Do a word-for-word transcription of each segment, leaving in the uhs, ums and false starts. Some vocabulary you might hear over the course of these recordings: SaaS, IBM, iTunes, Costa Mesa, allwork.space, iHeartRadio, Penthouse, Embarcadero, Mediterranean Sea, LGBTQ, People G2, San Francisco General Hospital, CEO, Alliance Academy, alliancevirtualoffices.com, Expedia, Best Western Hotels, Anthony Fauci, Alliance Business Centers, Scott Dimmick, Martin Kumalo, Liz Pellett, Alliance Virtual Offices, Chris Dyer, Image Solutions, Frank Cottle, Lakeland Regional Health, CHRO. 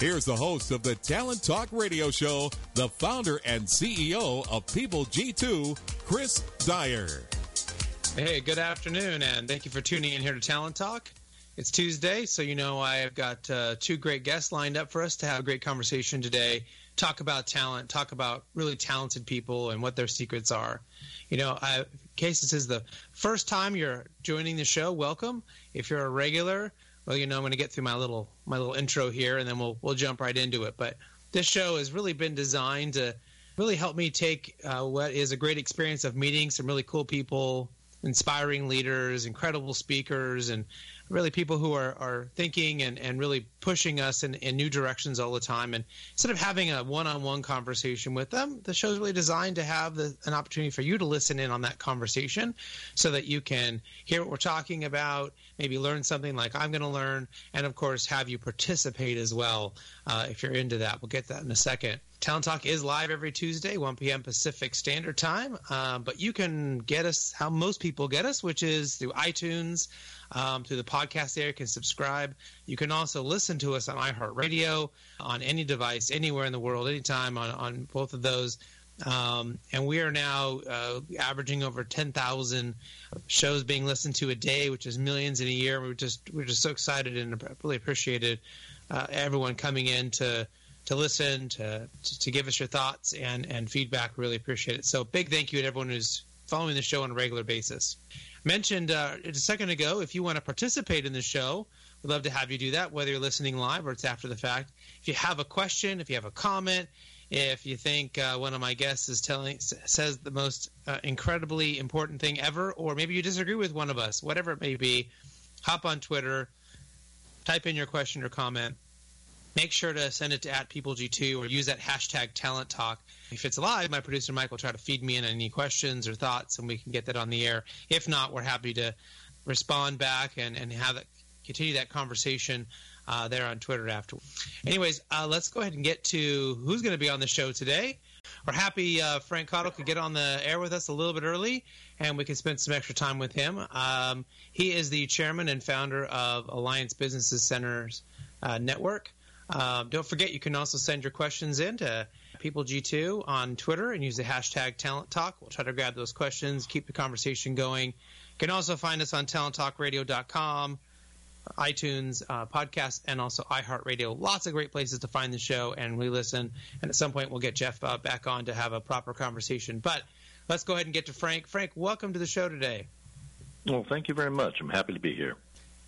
here's the host of the Talent Talk Radio Show, the founder and C E O of People G two, Chris Dyer. Hey, good afternoon, and thank you for tuning in here to Talent Talk. It's Tuesday, so you know I've got uh, two great guests lined up for us to have a great conversation today, talk about talent, talk about really talented people and what their secrets are. You know, I, Case, this is the first time you're joining the show. Welcome. If you're a regular, well, you know, I'm going to get through my little my little intro here, and then we'll we'll jump right into it. But this show has really been designed to really help me take uh, what is a great experience of meeting some really cool people, inspiring leaders, incredible speakers, and really people who are, are thinking and, and really pushing us in, in new directions all the time. And instead of having a one-on-one conversation with them, the show's really designed to have the, an opportunity for you to listen in on that conversation so that you can hear what we're talking about, maybe learn something like I'm going to learn, and, of course, have you participate as well uh, if you're into that. We'll get that in a second. Talent Talk is live every Tuesday, one p.m. Pacific Standard Time, uh, but you can get us how most people get us, which is through iTunes, um, through the podcast there. You can subscribe. You can also listen to us on iHeartRadio, on any device, anywhere in the world, anytime on, on both of those. Um, and we are now uh, averaging over ten thousand shows being listened to a day, which is millions in a year. We're just, we're just so excited and really appreciated uh, everyone coming in to to listen, to to give us your thoughts and, and feedback. Really appreciate it. So big thank you to everyone who's following the show on a regular basis. Mentioned uh, a second ago, if you want to participate in the show, we'd love to have you do that, whether you're listening live or it's after the fact. If you have a question, if you have a comment, if you think uh, one of my guests is telling says the most uh, incredibly important thing ever, or maybe you disagree with one of us, whatever it may be, hop on Twitter, type in your question or comment. Make sure to send it to at people G two or use that hashtag Talent Talk. If it's live, my producer Mike will try to feed me in any questions or thoughts, and we can get that on the air. If not, we're happy to respond back and, and have that, continue that conversation uh, there on Twitter afterwards. Anyways, uh, let's go ahead and get to who's going to be on the show today. We're happy uh, Frank Cottle could get on the air with us a little bit early, and we can spend some extra time with him. Um, he is the chairman and founder of Alliance Business Centers uh, Network. Um, don't forget, you can also send your questions in to People G two on Twitter and use the hashtag Talent Talk. We'll try to grab those questions, keep the conversation going. You can also find us on talent talk radio dot com, iTunes, uh, podcasts, and also iHeartRadio. Lots of great places to find the show and we listen. And at some point, we'll get Jeff uh, back on to have a proper conversation. But let's go ahead and get to Frank. Frank, welcome to the show today. Well, thank you very much. I'm happy to be here.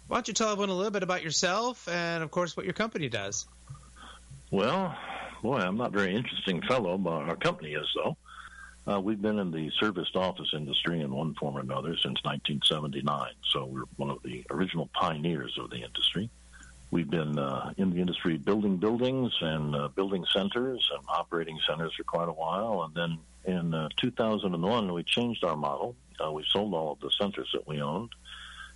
Why don't you tell everyone a little bit about yourself and, of course, what your company does? Well, boy, I'm not a very interesting fellow, but our company is, though. Uh, we've been in the serviced office industry in one form or another since nineteen seventy-nine, so we're one of the original pioneers of the industry. We've been uh, in the industry building buildings and uh, building centers and operating centers for quite a while, and then in uh, two thousand one, we changed our model. Uh, we sold all of the centers that we owned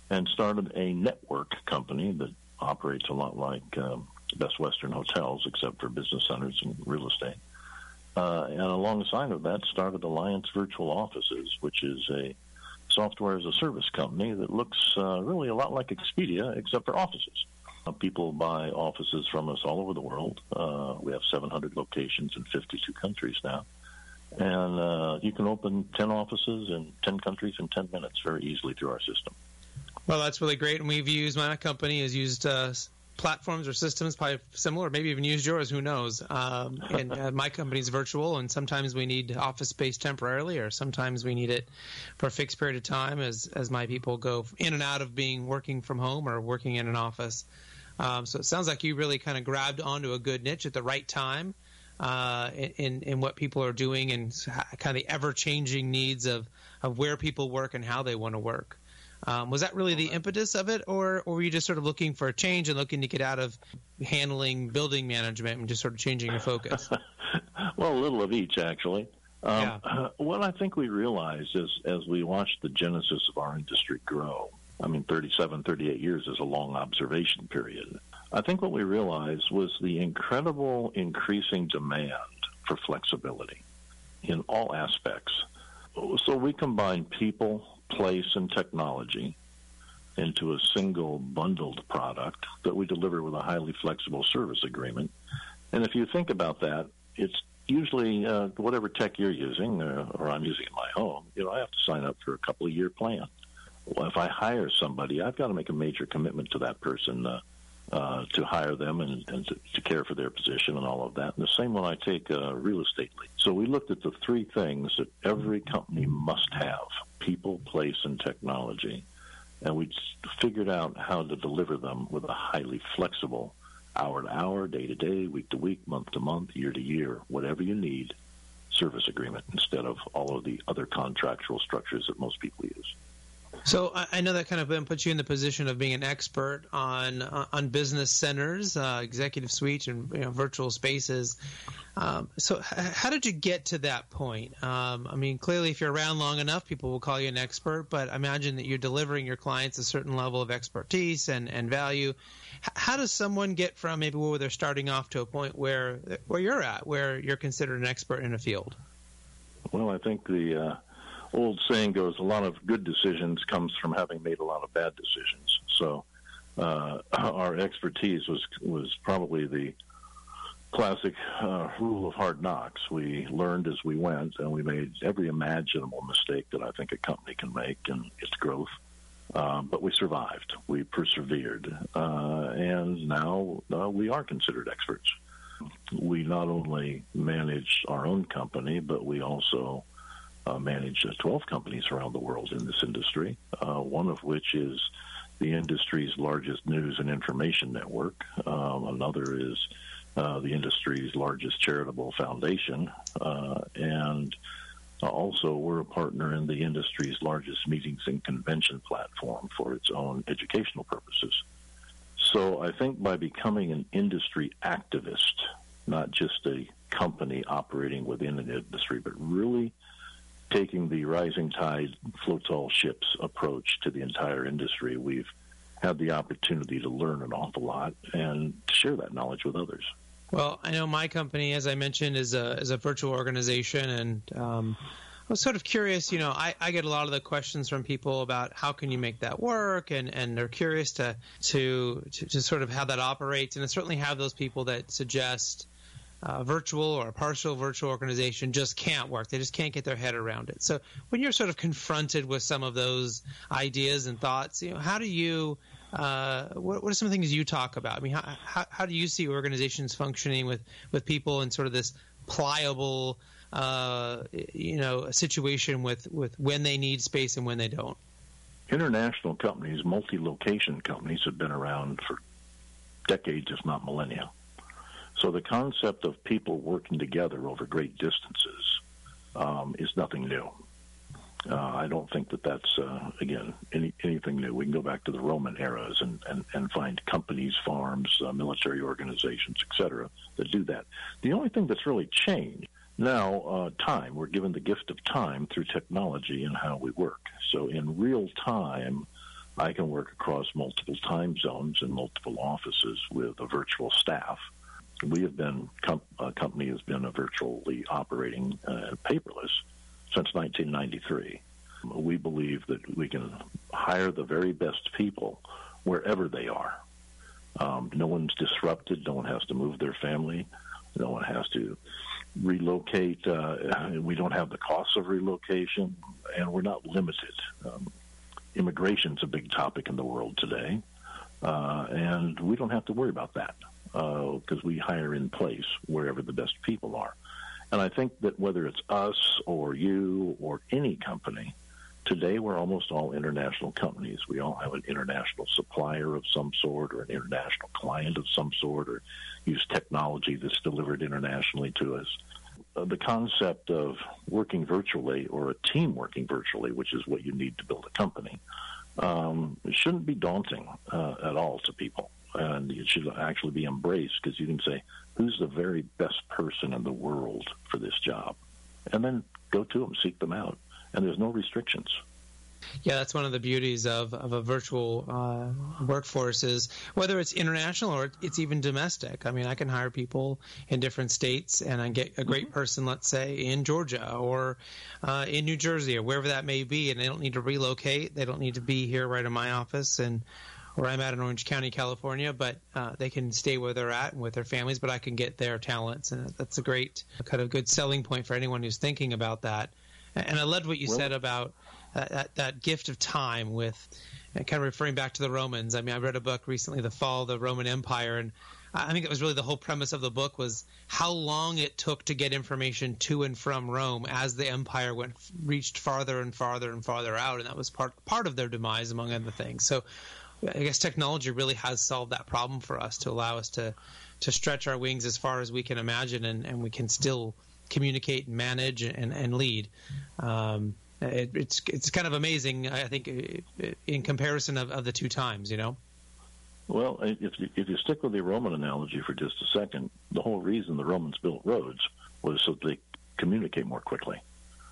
and started a network company that operates a lot like um, Best Western Hotels, except for business centers and real estate. Uh, and alongside of that, started Alliance Virtual Offices, which is a software as a service company that looks uh, really a lot like Expedia, except for offices. Uh, people buy offices from us all over the world. Uh, we have seven hundred locations in fifty-two countries now. And uh, you can open ten offices in ten countries in ten minutes very easily through our system. Well, that's really great, and we've used, my company has used uh, platforms or systems, probably similar, maybe even used yours, who knows. Um, and uh, my company's virtual, and sometimes we need office space temporarily, or sometimes we need it for a fixed period of time as, as my people go in and out of being working from home or working in an office. Um, so it sounds like you really kind of grabbed onto a good niche at the right time uh, in, in what people are doing and kind of the ever-changing needs of, of where people work and how they want to work. Um, was that really the impetus of it, or, or were you just sort of looking for a change and looking to get out of handling building management and just sort of changing your focus? Well, a little of each, actually. Um, yeah. What I think we realized is as we watched the genesis of our industry grow, I mean, thirty-seven, thirty-eight years is a long observation period. I think what we realized was the incredible increasing demand for flexibility in all aspects. So we combine people, place, and technology into a single bundled product that we deliver with a highly flexible service agreement. And if you think about that, it's usually uh, whatever tech you're using uh, or I'm using at my home, you know, I have to sign up for a couple of year plan. Well, if I hire somebody, I've got to make a major commitment to that person uh, uh, to hire them and, and to, to care for their position and all of that. And the same when I take uh, real estate lead. So we looked at the three things that every company must have: people, place, and technology. And we figured out how to deliver them with a highly flexible hour to hour, day to day, week to week, month to month, year to year, whatever you need, service agreement instead of all of the other contractual structures that most people use. So I know that kind of then puts you in the position of being an expert on on business centers, uh, executive suite, and you know, virtual spaces. Um, so how did you get to that point? Um, I mean, clearly, if you're around long enough, people will call you an expert. But I imagine that you're delivering your clients a certain level of expertise and, and value. H- how does someone get from maybe where they're starting off to a point where where you're at, where you're considered an expert in a field? Well, I think the Uh old saying goes, a lot of good decisions comes from having made a lot of bad decisions. So uh, our expertise was was probably the classic uh, rule of hard knocks. We learned as we went, and we made every imaginable mistake that I think a company can make in its growth. Um, but we survived. We persevered. Uh, and now uh, we are considered experts. We not only manage our own company, but we also Uh, manage uh, twelve companies around the world in this industry, uh, one of which is the industry's largest news and information network. Um, another is uh, the industry's largest charitable foundation. Uh, and also, we're a partner in the industry's largest meetings and convention platform for its own educational purposes. So I think by becoming an industry activist, not just a company operating within an industry, but really taking the rising tide floats all ships approach to the entire industry, we've had the opportunity to learn an awful lot and to share that knowledge with others. Well, I know my company, as I mentioned, is a is a virtual organization, and um, I was sort of curious. You know, I, I get a lot of the questions from people about how can you make that work, and, and they're curious to, to to to sort of how that operates, and I certainly have those people that suggest Uh, virtual or a partial virtual organization just can't work. They just can't get their head around it. So when you're sort of confronted with some of those ideas and thoughts, you know, how do you uh, – what, what are some things you talk about? I mean, how, how, how do you see organizations functioning with, with people in sort of this pliable, uh, you know, situation with, with when they need space and when they don't? International companies, multi-location companies have been around for decades, if not millennia. So the concept of people working together over great distances um, is nothing new. Uh, I don't think that that's, uh, again, any, anything new. We can go back to the Roman eras and, and, and find companies, farms, uh, military organizations, et cetera, that do that. The only thing that's really changed now, uh, time. We're given the gift of time through technology and how we work. So in real time, I can work across multiple time zones and multiple offices with a virtual staff. We have been, com- a company has been a virtually operating uh, paperless since nineteen ninety-three. We believe that we can hire the very best people wherever they are. Um, no one's disrupted. No one has to move their family. No one has to relocate. Uh, we don't have the costs of relocation, and we're not limited. Um, immigration's a big topic in the world today. Uh, and we don't have to worry about that because uh, we hire in place wherever the best people are. And I think that whether it's us or you or any company, today we're almost all international companies. We all have an international supplier of some sort or an international client of some sort or use technology that's delivered internationally to us. Uh, the concept of working virtually or a team working virtually, which is what you need to build a company, um, shouldn't be daunting uh, at all to people. And it should actually be embraced because you can say, who's the very best person in the world for this job? And then go to them, seek them out. And there's no restrictions. Yeah, that's one of the beauties of, of a virtual uh, workforce is whether it's international or it's even domestic. I mean, I can hire people in different states and I get a great person, let's say, in Georgia or uh, in New Jersey or wherever that may be, and they don't need to relocate. They don't need to be here right in my office, and or I'm out in Orange County, California, but uh, they can stay where they're at and with their families, but I can get their talents. And that's a great kind of good selling point for anyone who's thinking about that. And I loved what you well, said about uh, that, that gift of time with uh, kind of referring back to the Romans. I mean, I read a book recently, The Fall of the Roman Empire, and I think it was really the whole premise of the book was how long it took to get information to and from Rome as the empire went reached farther and farther and farther out, and that was part part of their demise, among other things. So I guess technology really has solved that problem for us to allow us to, to stretch our wings as far as we can imagine, and, and we can still communicate and manage and, and lead. Um, it, it's it's kind of amazing, I think, in comparison of, of the two times, you know? Well, if you, if you stick with the Roman analogy for just a second, the whole reason the Romans built roads was so they communicate more quickly.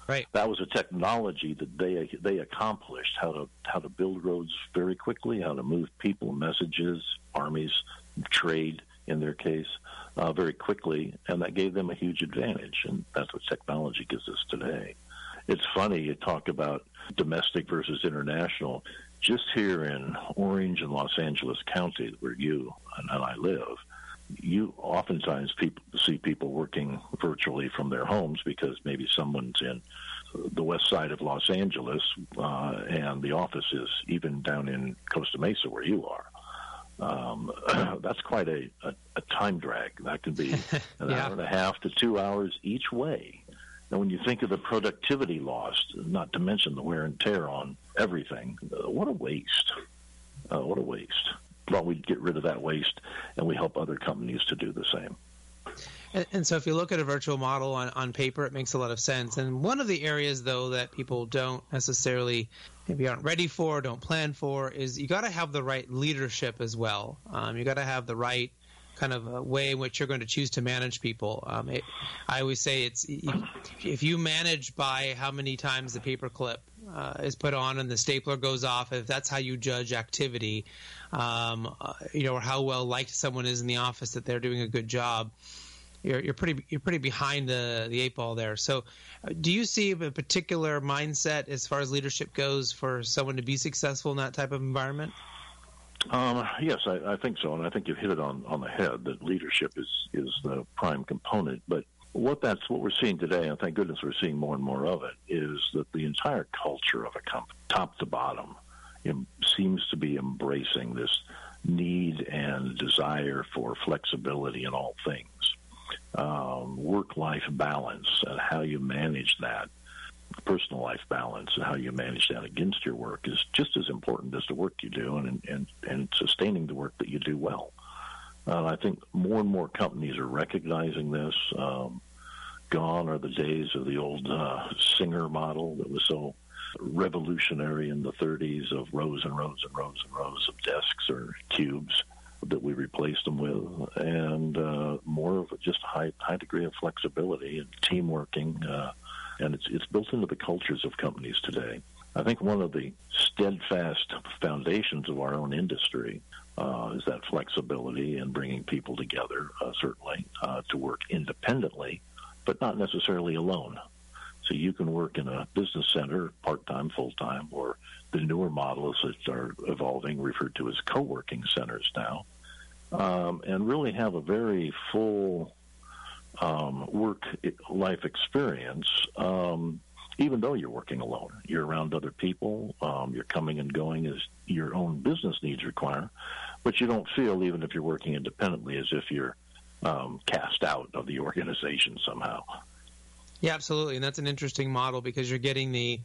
Right. That was a technology that they they accomplished, how to how to build roads very quickly, how to move people, messages, armies, trade, in their case, uh, very quickly, and that gave them a huge advantage, and that's what technology gives us today. It's funny, you talk about domestic versus international. Just here in Orange and Los Angeles County, where you and I live, you oftentimes people, see people working virtually from their homes because maybe someone's in the west side of Los Angeles, uh, and the office is even down in Costa Mesa where you are. Um, that's quite a, a, a time drag. That can be an yeah. hour and a half to two hours each way. And when you think of the productivity lost, not to mention the wear and tear on everything, uh, what a waste. Uh, what a waste. Well, we get rid of that waste, and we help other companies to do the same. And, and so if you look at a virtual model on, on paper, it makes a lot of sense. And one of the areas, though, that people don't necessarily maybe aren't ready for, don't plan for, is you got to have the right leadership as well. Um, you got to have the right kind of a way in which you're going to choose to manage people. Um, it, I always say it's if you manage by how many times the paperclip uh, is put on and the stapler goes off, if that's how you judge activity, um, uh, you know, or how well liked someone is in the office that they're doing a good job, You're, you're pretty you're pretty behind the, the eight ball there. So do you see a particular mindset as far as leadership goes for someone to be successful in that type of environment? Um, yes, I, I think so, and I think you've hit it on, on the head, that leadership is, is the prime component. But what that's what we're seeing today, and thank goodness we're seeing more and more of it, is that the entire culture of a company, top to bottom, seems to be embracing this need and desire for flexibility in all things. Um, work-life balance and how you manage that, personal life balance and how you manage that against your work is just as important as the work you do and, and, and sustaining the work that you do well. And I think more and more companies are recognizing this. Um, gone are the days of the old uh, Singer model that was so revolutionary in the thirties of rows and rows and rows and rows of desks or cubes that we replaced them with, and uh, more of just high high degree of flexibility and team working, uh, and it's it's built into the cultures of companies today. I think one of the steadfast foundations of our own industry uh, is that flexibility and bringing people together, uh, certainly, uh, to work independently, but not necessarily alone. So you can work in a business center, part-time, full-time, or the newer models that are evolving, referred to as co-working centers now, um, and really have a very full um, work-life experience, um, even though you're working alone. You're around other people. Um, you're coming and going as your own business needs require, but you don't feel, even if you're working independently, as if you're um, cast out of the organization somehow. Yeah, absolutely. And that's an interesting model because you're getting the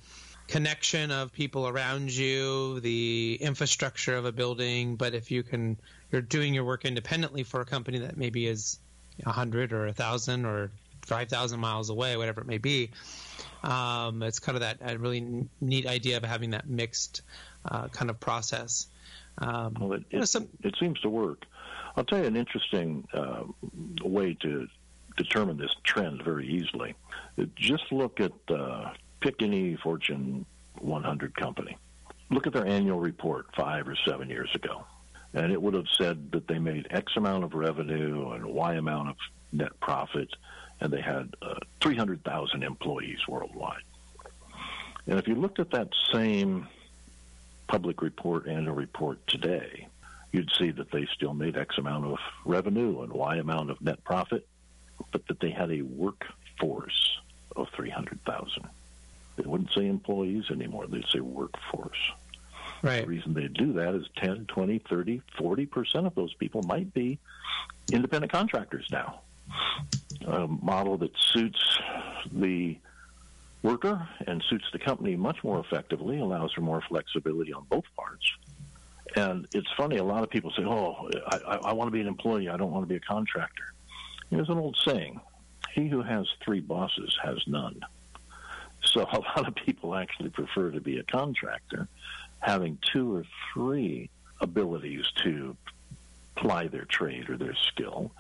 connection of people around you, the infrastructure of a building. But if you can, you're doing your work independently for a company that maybe is one hundred or one thousand or five thousand miles away, whatever it may be. Um, it's kind of that a really neat idea of having that mixed uh, kind of process. Um, well, it, you know, some- it, it seems to work. I'll tell you an interesting uh, way to determine this trend very easily. Just look at, uh, pick any Fortune one hundred company. Look at their annual report five or seven years ago, and it would have said that they made X amount of revenue and Y amount of net profit, and they had uh, three hundred thousand employees worldwide. And if you looked at that same public report, annual report today, you'd see that they still made X amount of revenue and Y amount of net profit, but that they had a workforce of three hundred thousand. They wouldn't say employees anymore. They'd say workforce. Right. The reason they do that is ten, twenty, thirty, forty percent of those people might be independent contractors now. A model that suits the worker and suits the company much more effectively, allows for more flexibility on both parts. And it's funny, a lot of people say, oh, I, I want to be an employee. I don't want to be a contractor. There's an old saying, he who has three bosses has none. So a lot of people actually prefer to be a contractor, having two or three abilities to ply their trade or their skill,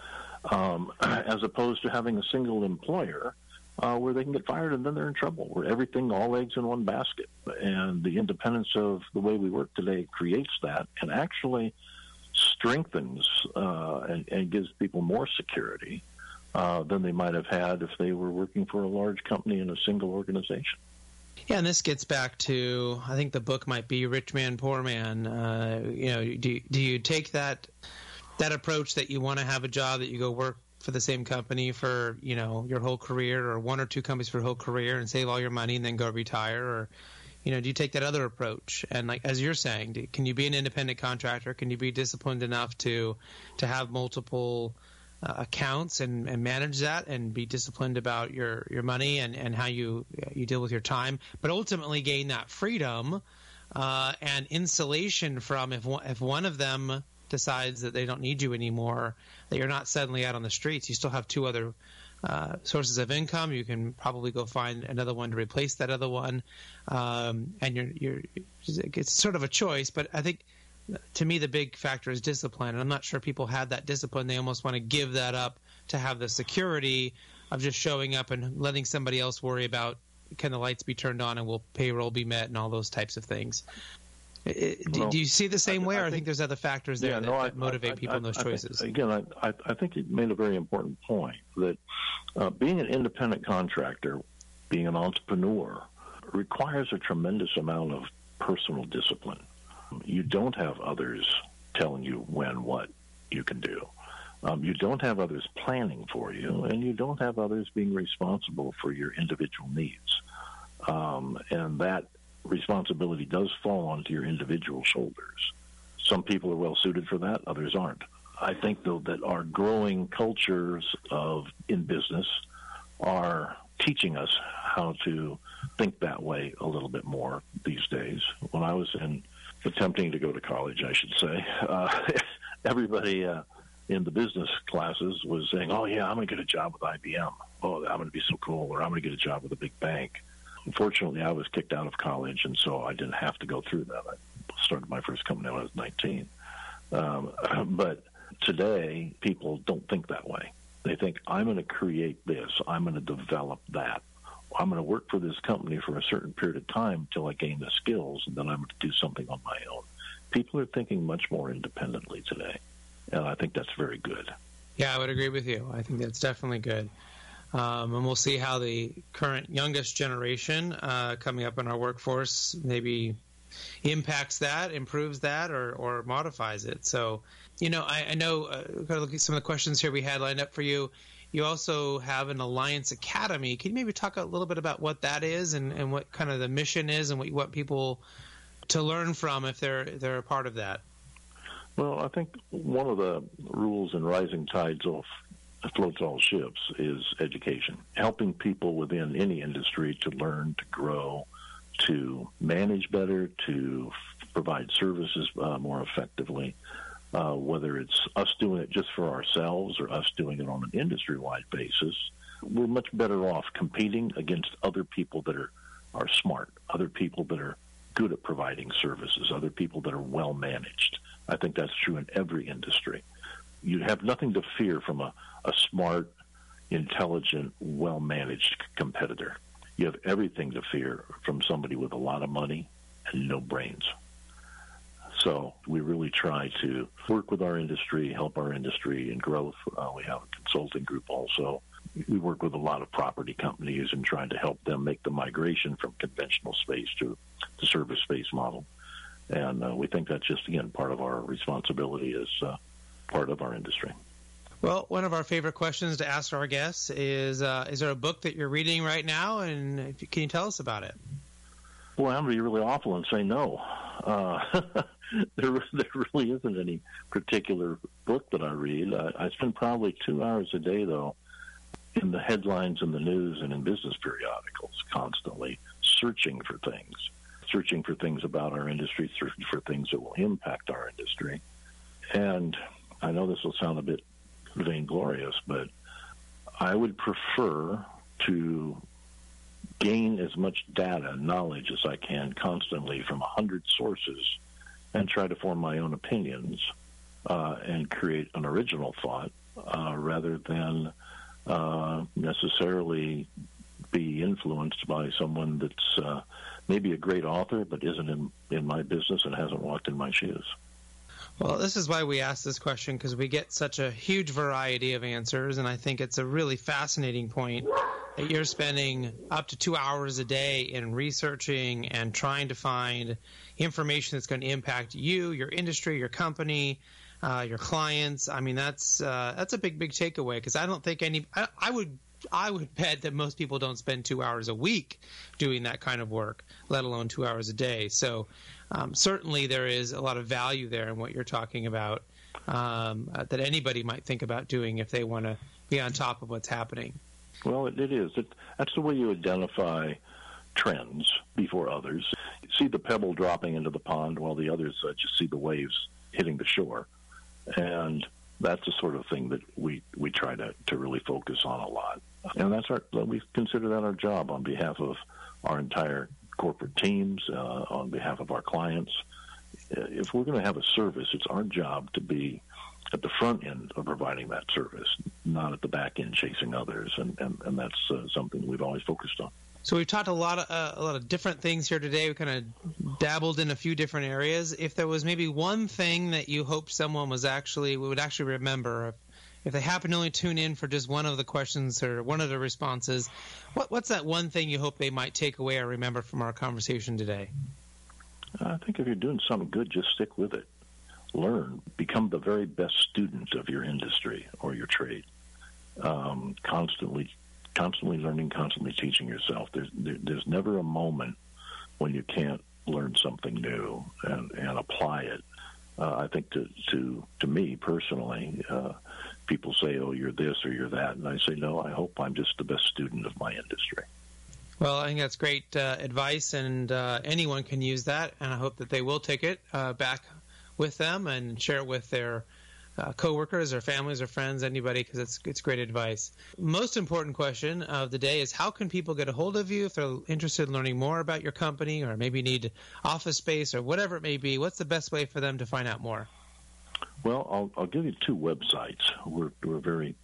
um, as opposed to having a single employer uh, where they can get fired and then they're in trouble, where everything, all eggs in one basket. And the independence of the way we work today creates that and actually strengthens uh, and, and gives people more security uh, than they might have had if they were working for a large company in a single organization. Yeah, and this gets back to, I think the book might be Rich Man, Poor Man. Uh, you know, do, do you take that that approach that you want to have a job that you go work for the same company for, you know, your whole career, or one or two companies for your whole career and save all your money and then go retire? Or, you know, do you take that other approach? And like as you're saying, do, can you be an independent contractor? Can you be disciplined enough to to have multiple uh, accounts and, and manage that, and be disciplined about your, your money and, and how you you deal with your time, but ultimately gain that freedom uh, and insulation from if one, if one of them decides that they don't need you anymore, that you're not suddenly out on the streets. You still have two other Uh, sources of income. You can probably go find another one to replace that other one, um, and you're, you're it's sort of a choice. But I think, to me, the big factor is discipline, and I'm not sure people have that discipline. They almost want to give that up to have the security of just showing up and letting somebody else worry about, can the lights be turned on and will payroll be met and all those types of things. It, well, do you see the same I, way, or I think, think there's other factors there yeah, that, no, I, that motivate I, I, people I, in those I, choices? I, again, I, I think you made a very important point that uh, being an independent contractor, being an entrepreneur, requires a tremendous amount of personal discipline. You don't have others telling you when, what you can do. Um, you don't have others planning for you, and you don't have others being responsible for your individual needs. Um, and that responsibility does fall onto your individual shoulders. Some people are well suited for that, others aren't. I think, though, that our growing cultures of in business are teaching us how to think that way a little bit more these days. When I was in attempting to go to college, I should say, uh, everybody uh, in the business classes was saying, oh, yeah, I'm going to get a job with I B M. Oh, I'm going to be so cool, or I'm going to get a job with a big bank. Unfortunately, I was kicked out of college, and so I didn't have to go through that. I started my first company when I was nineteen. Um, but today, people don't think that way. They think, I'm going to create this. I'm going to develop that. I'm going to work for this company for a certain period of time until I gain the skills, and then I'm going to do something on my own. People are thinking much more independently today, and I think that's very good. Yeah, I would agree with you. I think that's definitely good. Um, and we'll see how the current youngest generation uh, coming up in our workforce maybe impacts that, improves that, or, or modifies it. So, you know, I, I know uh, some of the questions here we had lined up for you. You also have an Alliance Academy. Can you maybe talk a little bit about what that is and, and what kind of the mission is and what you want people to learn from if they're they're a part of that? Well, I think one of the rules in Rising Tides of Floats All Ships is education, helping people within any industry to learn, to grow, to manage better, to provide services uh, more effectively, uh, whether it's us doing it just for ourselves or us doing it on an industry-wide basis. We're much better off competing against other people that are, are smart, other people that are good at providing services, other people that are well-managed. I think that's true in every industry. You have nothing to fear from a, a smart, intelligent, well-managed competitor. You have everything to fear from somebody with a lot of money and no brains. So we really try to work with our industry, help our industry in growth. Uh, we have a consulting group also. We work with a lot of property companies and trying to help them make the migration from conventional space to the service-based model. And uh, we think that's just, again, part of our responsibility as uh, part of our industry. Well, one of our favorite questions to ask our guests is, uh, is there a book that you're reading right now, and if you, can you tell us about it? Well, I'm going to be really awful and say no. Uh, there, there really isn't any particular book that I read. I, I spend probably two hours a day, though, in the headlines in the news and in business periodicals, constantly searching for things. Searching for things about our industry, searching for things that will impact our industry. And I know this will sound a bit vainglorious, but I would prefer to gain as much data and knowledge as I can constantly from a hundred sources and try to form my own opinions uh, and create an original thought uh, rather than uh, necessarily be influenced by someone that's uh, maybe a great author but isn't in, in my business and hasn't walked in my shoes. Well, this is why we ask this question, because we get such a huge variety of answers, and I think it's a really fascinating point that you're spending up to two hours a day in researching and trying to find information that's going to impact you, your industry, your company, uh, your clients. I mean, that's uh, that's a big, big takeaway, because I don't think any – I would – I would bet that most people don't spend two hours a week doing that kind of work, let alone two hours a day. So um, certainly there is a lot of value there in what you're talking about um, uh, that anybody might think about doing if they want to be on top of what's happening. Well, it, it is. It, that's the way you identify trends before others. You see the pebble dropping into the pond while the others uh, just see the waves hitting the shore. And that's the sort of thing that we, we try to, to really focus on a lot. And that's our, we consider that our job on behalf of our entire corporate teams, uh, on behalf of our clients. If we're going to have a service, it's our job to be at the front end of providing that service, not at the back end chasing others. And, and, and that's uh, something we've always focused on. So we've talked a lot of uh, a lot of different things here today. We kind of dabbled in a few different areas. If there was maybe one thing that you hoped someone was actually would actually remember, if, if they happen to only tune in for just one of the questions or one of the responses, what, what's that one thing you hope they might take away or remember from our conversation today? I think if you're doing something good, just stick with it. Learn. Become the very best student of your industry or your trade. Um, constantly. Constantly learning, constantly teaching yourself. There's there, there's never a moment when you can't learn something new and, and apply it. Uh, I think to, to, to me personally, uh, people say, oh, you're this or you're that. And I say, no, I hope I'm just the best student of my industry. Well, I think that's great uh, advice, and uh, anyone can use that. And I hope that they will take it uh, back with them and share it with their Uh, co-workers or families or friends, anybody, because it's, it's great advice. Most important question of the day is, how can people get a hold of you if they're interested in learning more about your company or maybe need office space or whatever it may be? What's the best way for them to find out more? Well, I'll, I'll give you two websites. We're, we're a very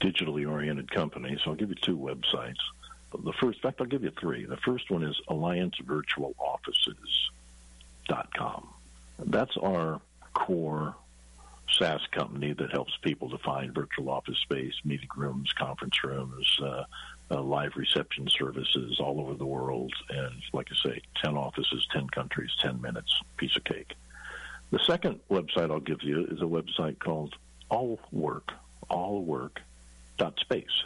digitally oriented company, so I'll give you two websites. The first, in fact, I'll give you three. The first one is alliance virtual offices dot com. That's our core SaaS company that helps people to find virtual office space, meeting rooms, conference rooms, uh, uh, live reception services all over the world. And like I say, ten offices, ten countries, ten minutes, piece of cake. The second website I'll give you is a website called allwork, allwork allwork dot space.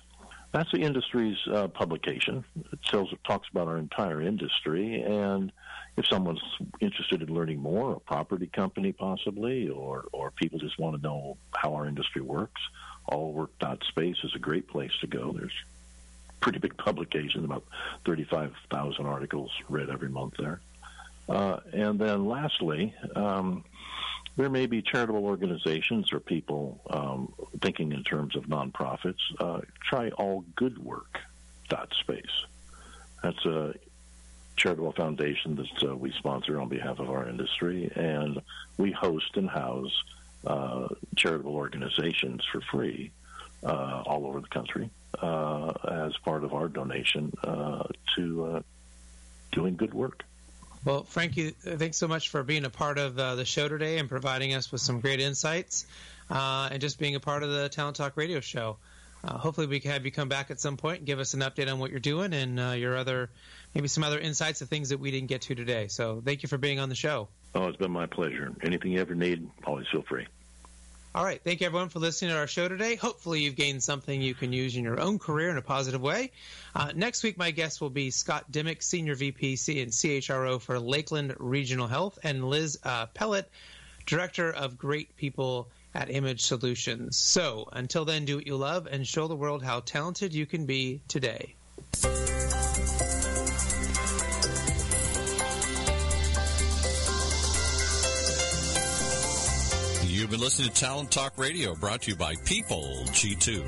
That's the industry's uh, publication. It tells, it talks about our entire industry, and if someone's interested in learning more, a property company possibly, or, or people just want to know how our industry works, allwork dot space is a great place to go. There's pretty big publication, about thirty-five thousand articles read every month there. Uh, and then lastly, um, there may be charitable organizations or people um, thinking in terms of nonprofits. Uh, try all good work dot space. That's a charitable foundation that uh, we sponsor on behalf of our industry, and we host and house uh, charitable organizations for free uh, all over the country uh, as part of our donation uh, to uh, doing good work. Well, Frankie, thanks so much for being a part of uh, the show today and providing us with some great insights uh, and just being a part of the Talent Talk radio show. Uh, hopefully we can have you come back at some point and give us an update on what you're doing and uh, your other, maybe some other insights of things that we didn't get to today. So thank you for being on the show. Oh, it's been my pleasure. Anything you ever need, always feel free. All right. Thank you, everyone, for listening to our show today. Hopefully you've gained something you can use in your own career in a positive way. Uh, next week, my guest will be Scott Dimmick, Senior V P and C H R O for Lakeland Regional Health, and Liz uh, Pellett, Director of Great People at Image Solutions. So until then, do what you love and show the world how talented you can be today. You've been listening to Talent Talk Radio, brought to you by People G two.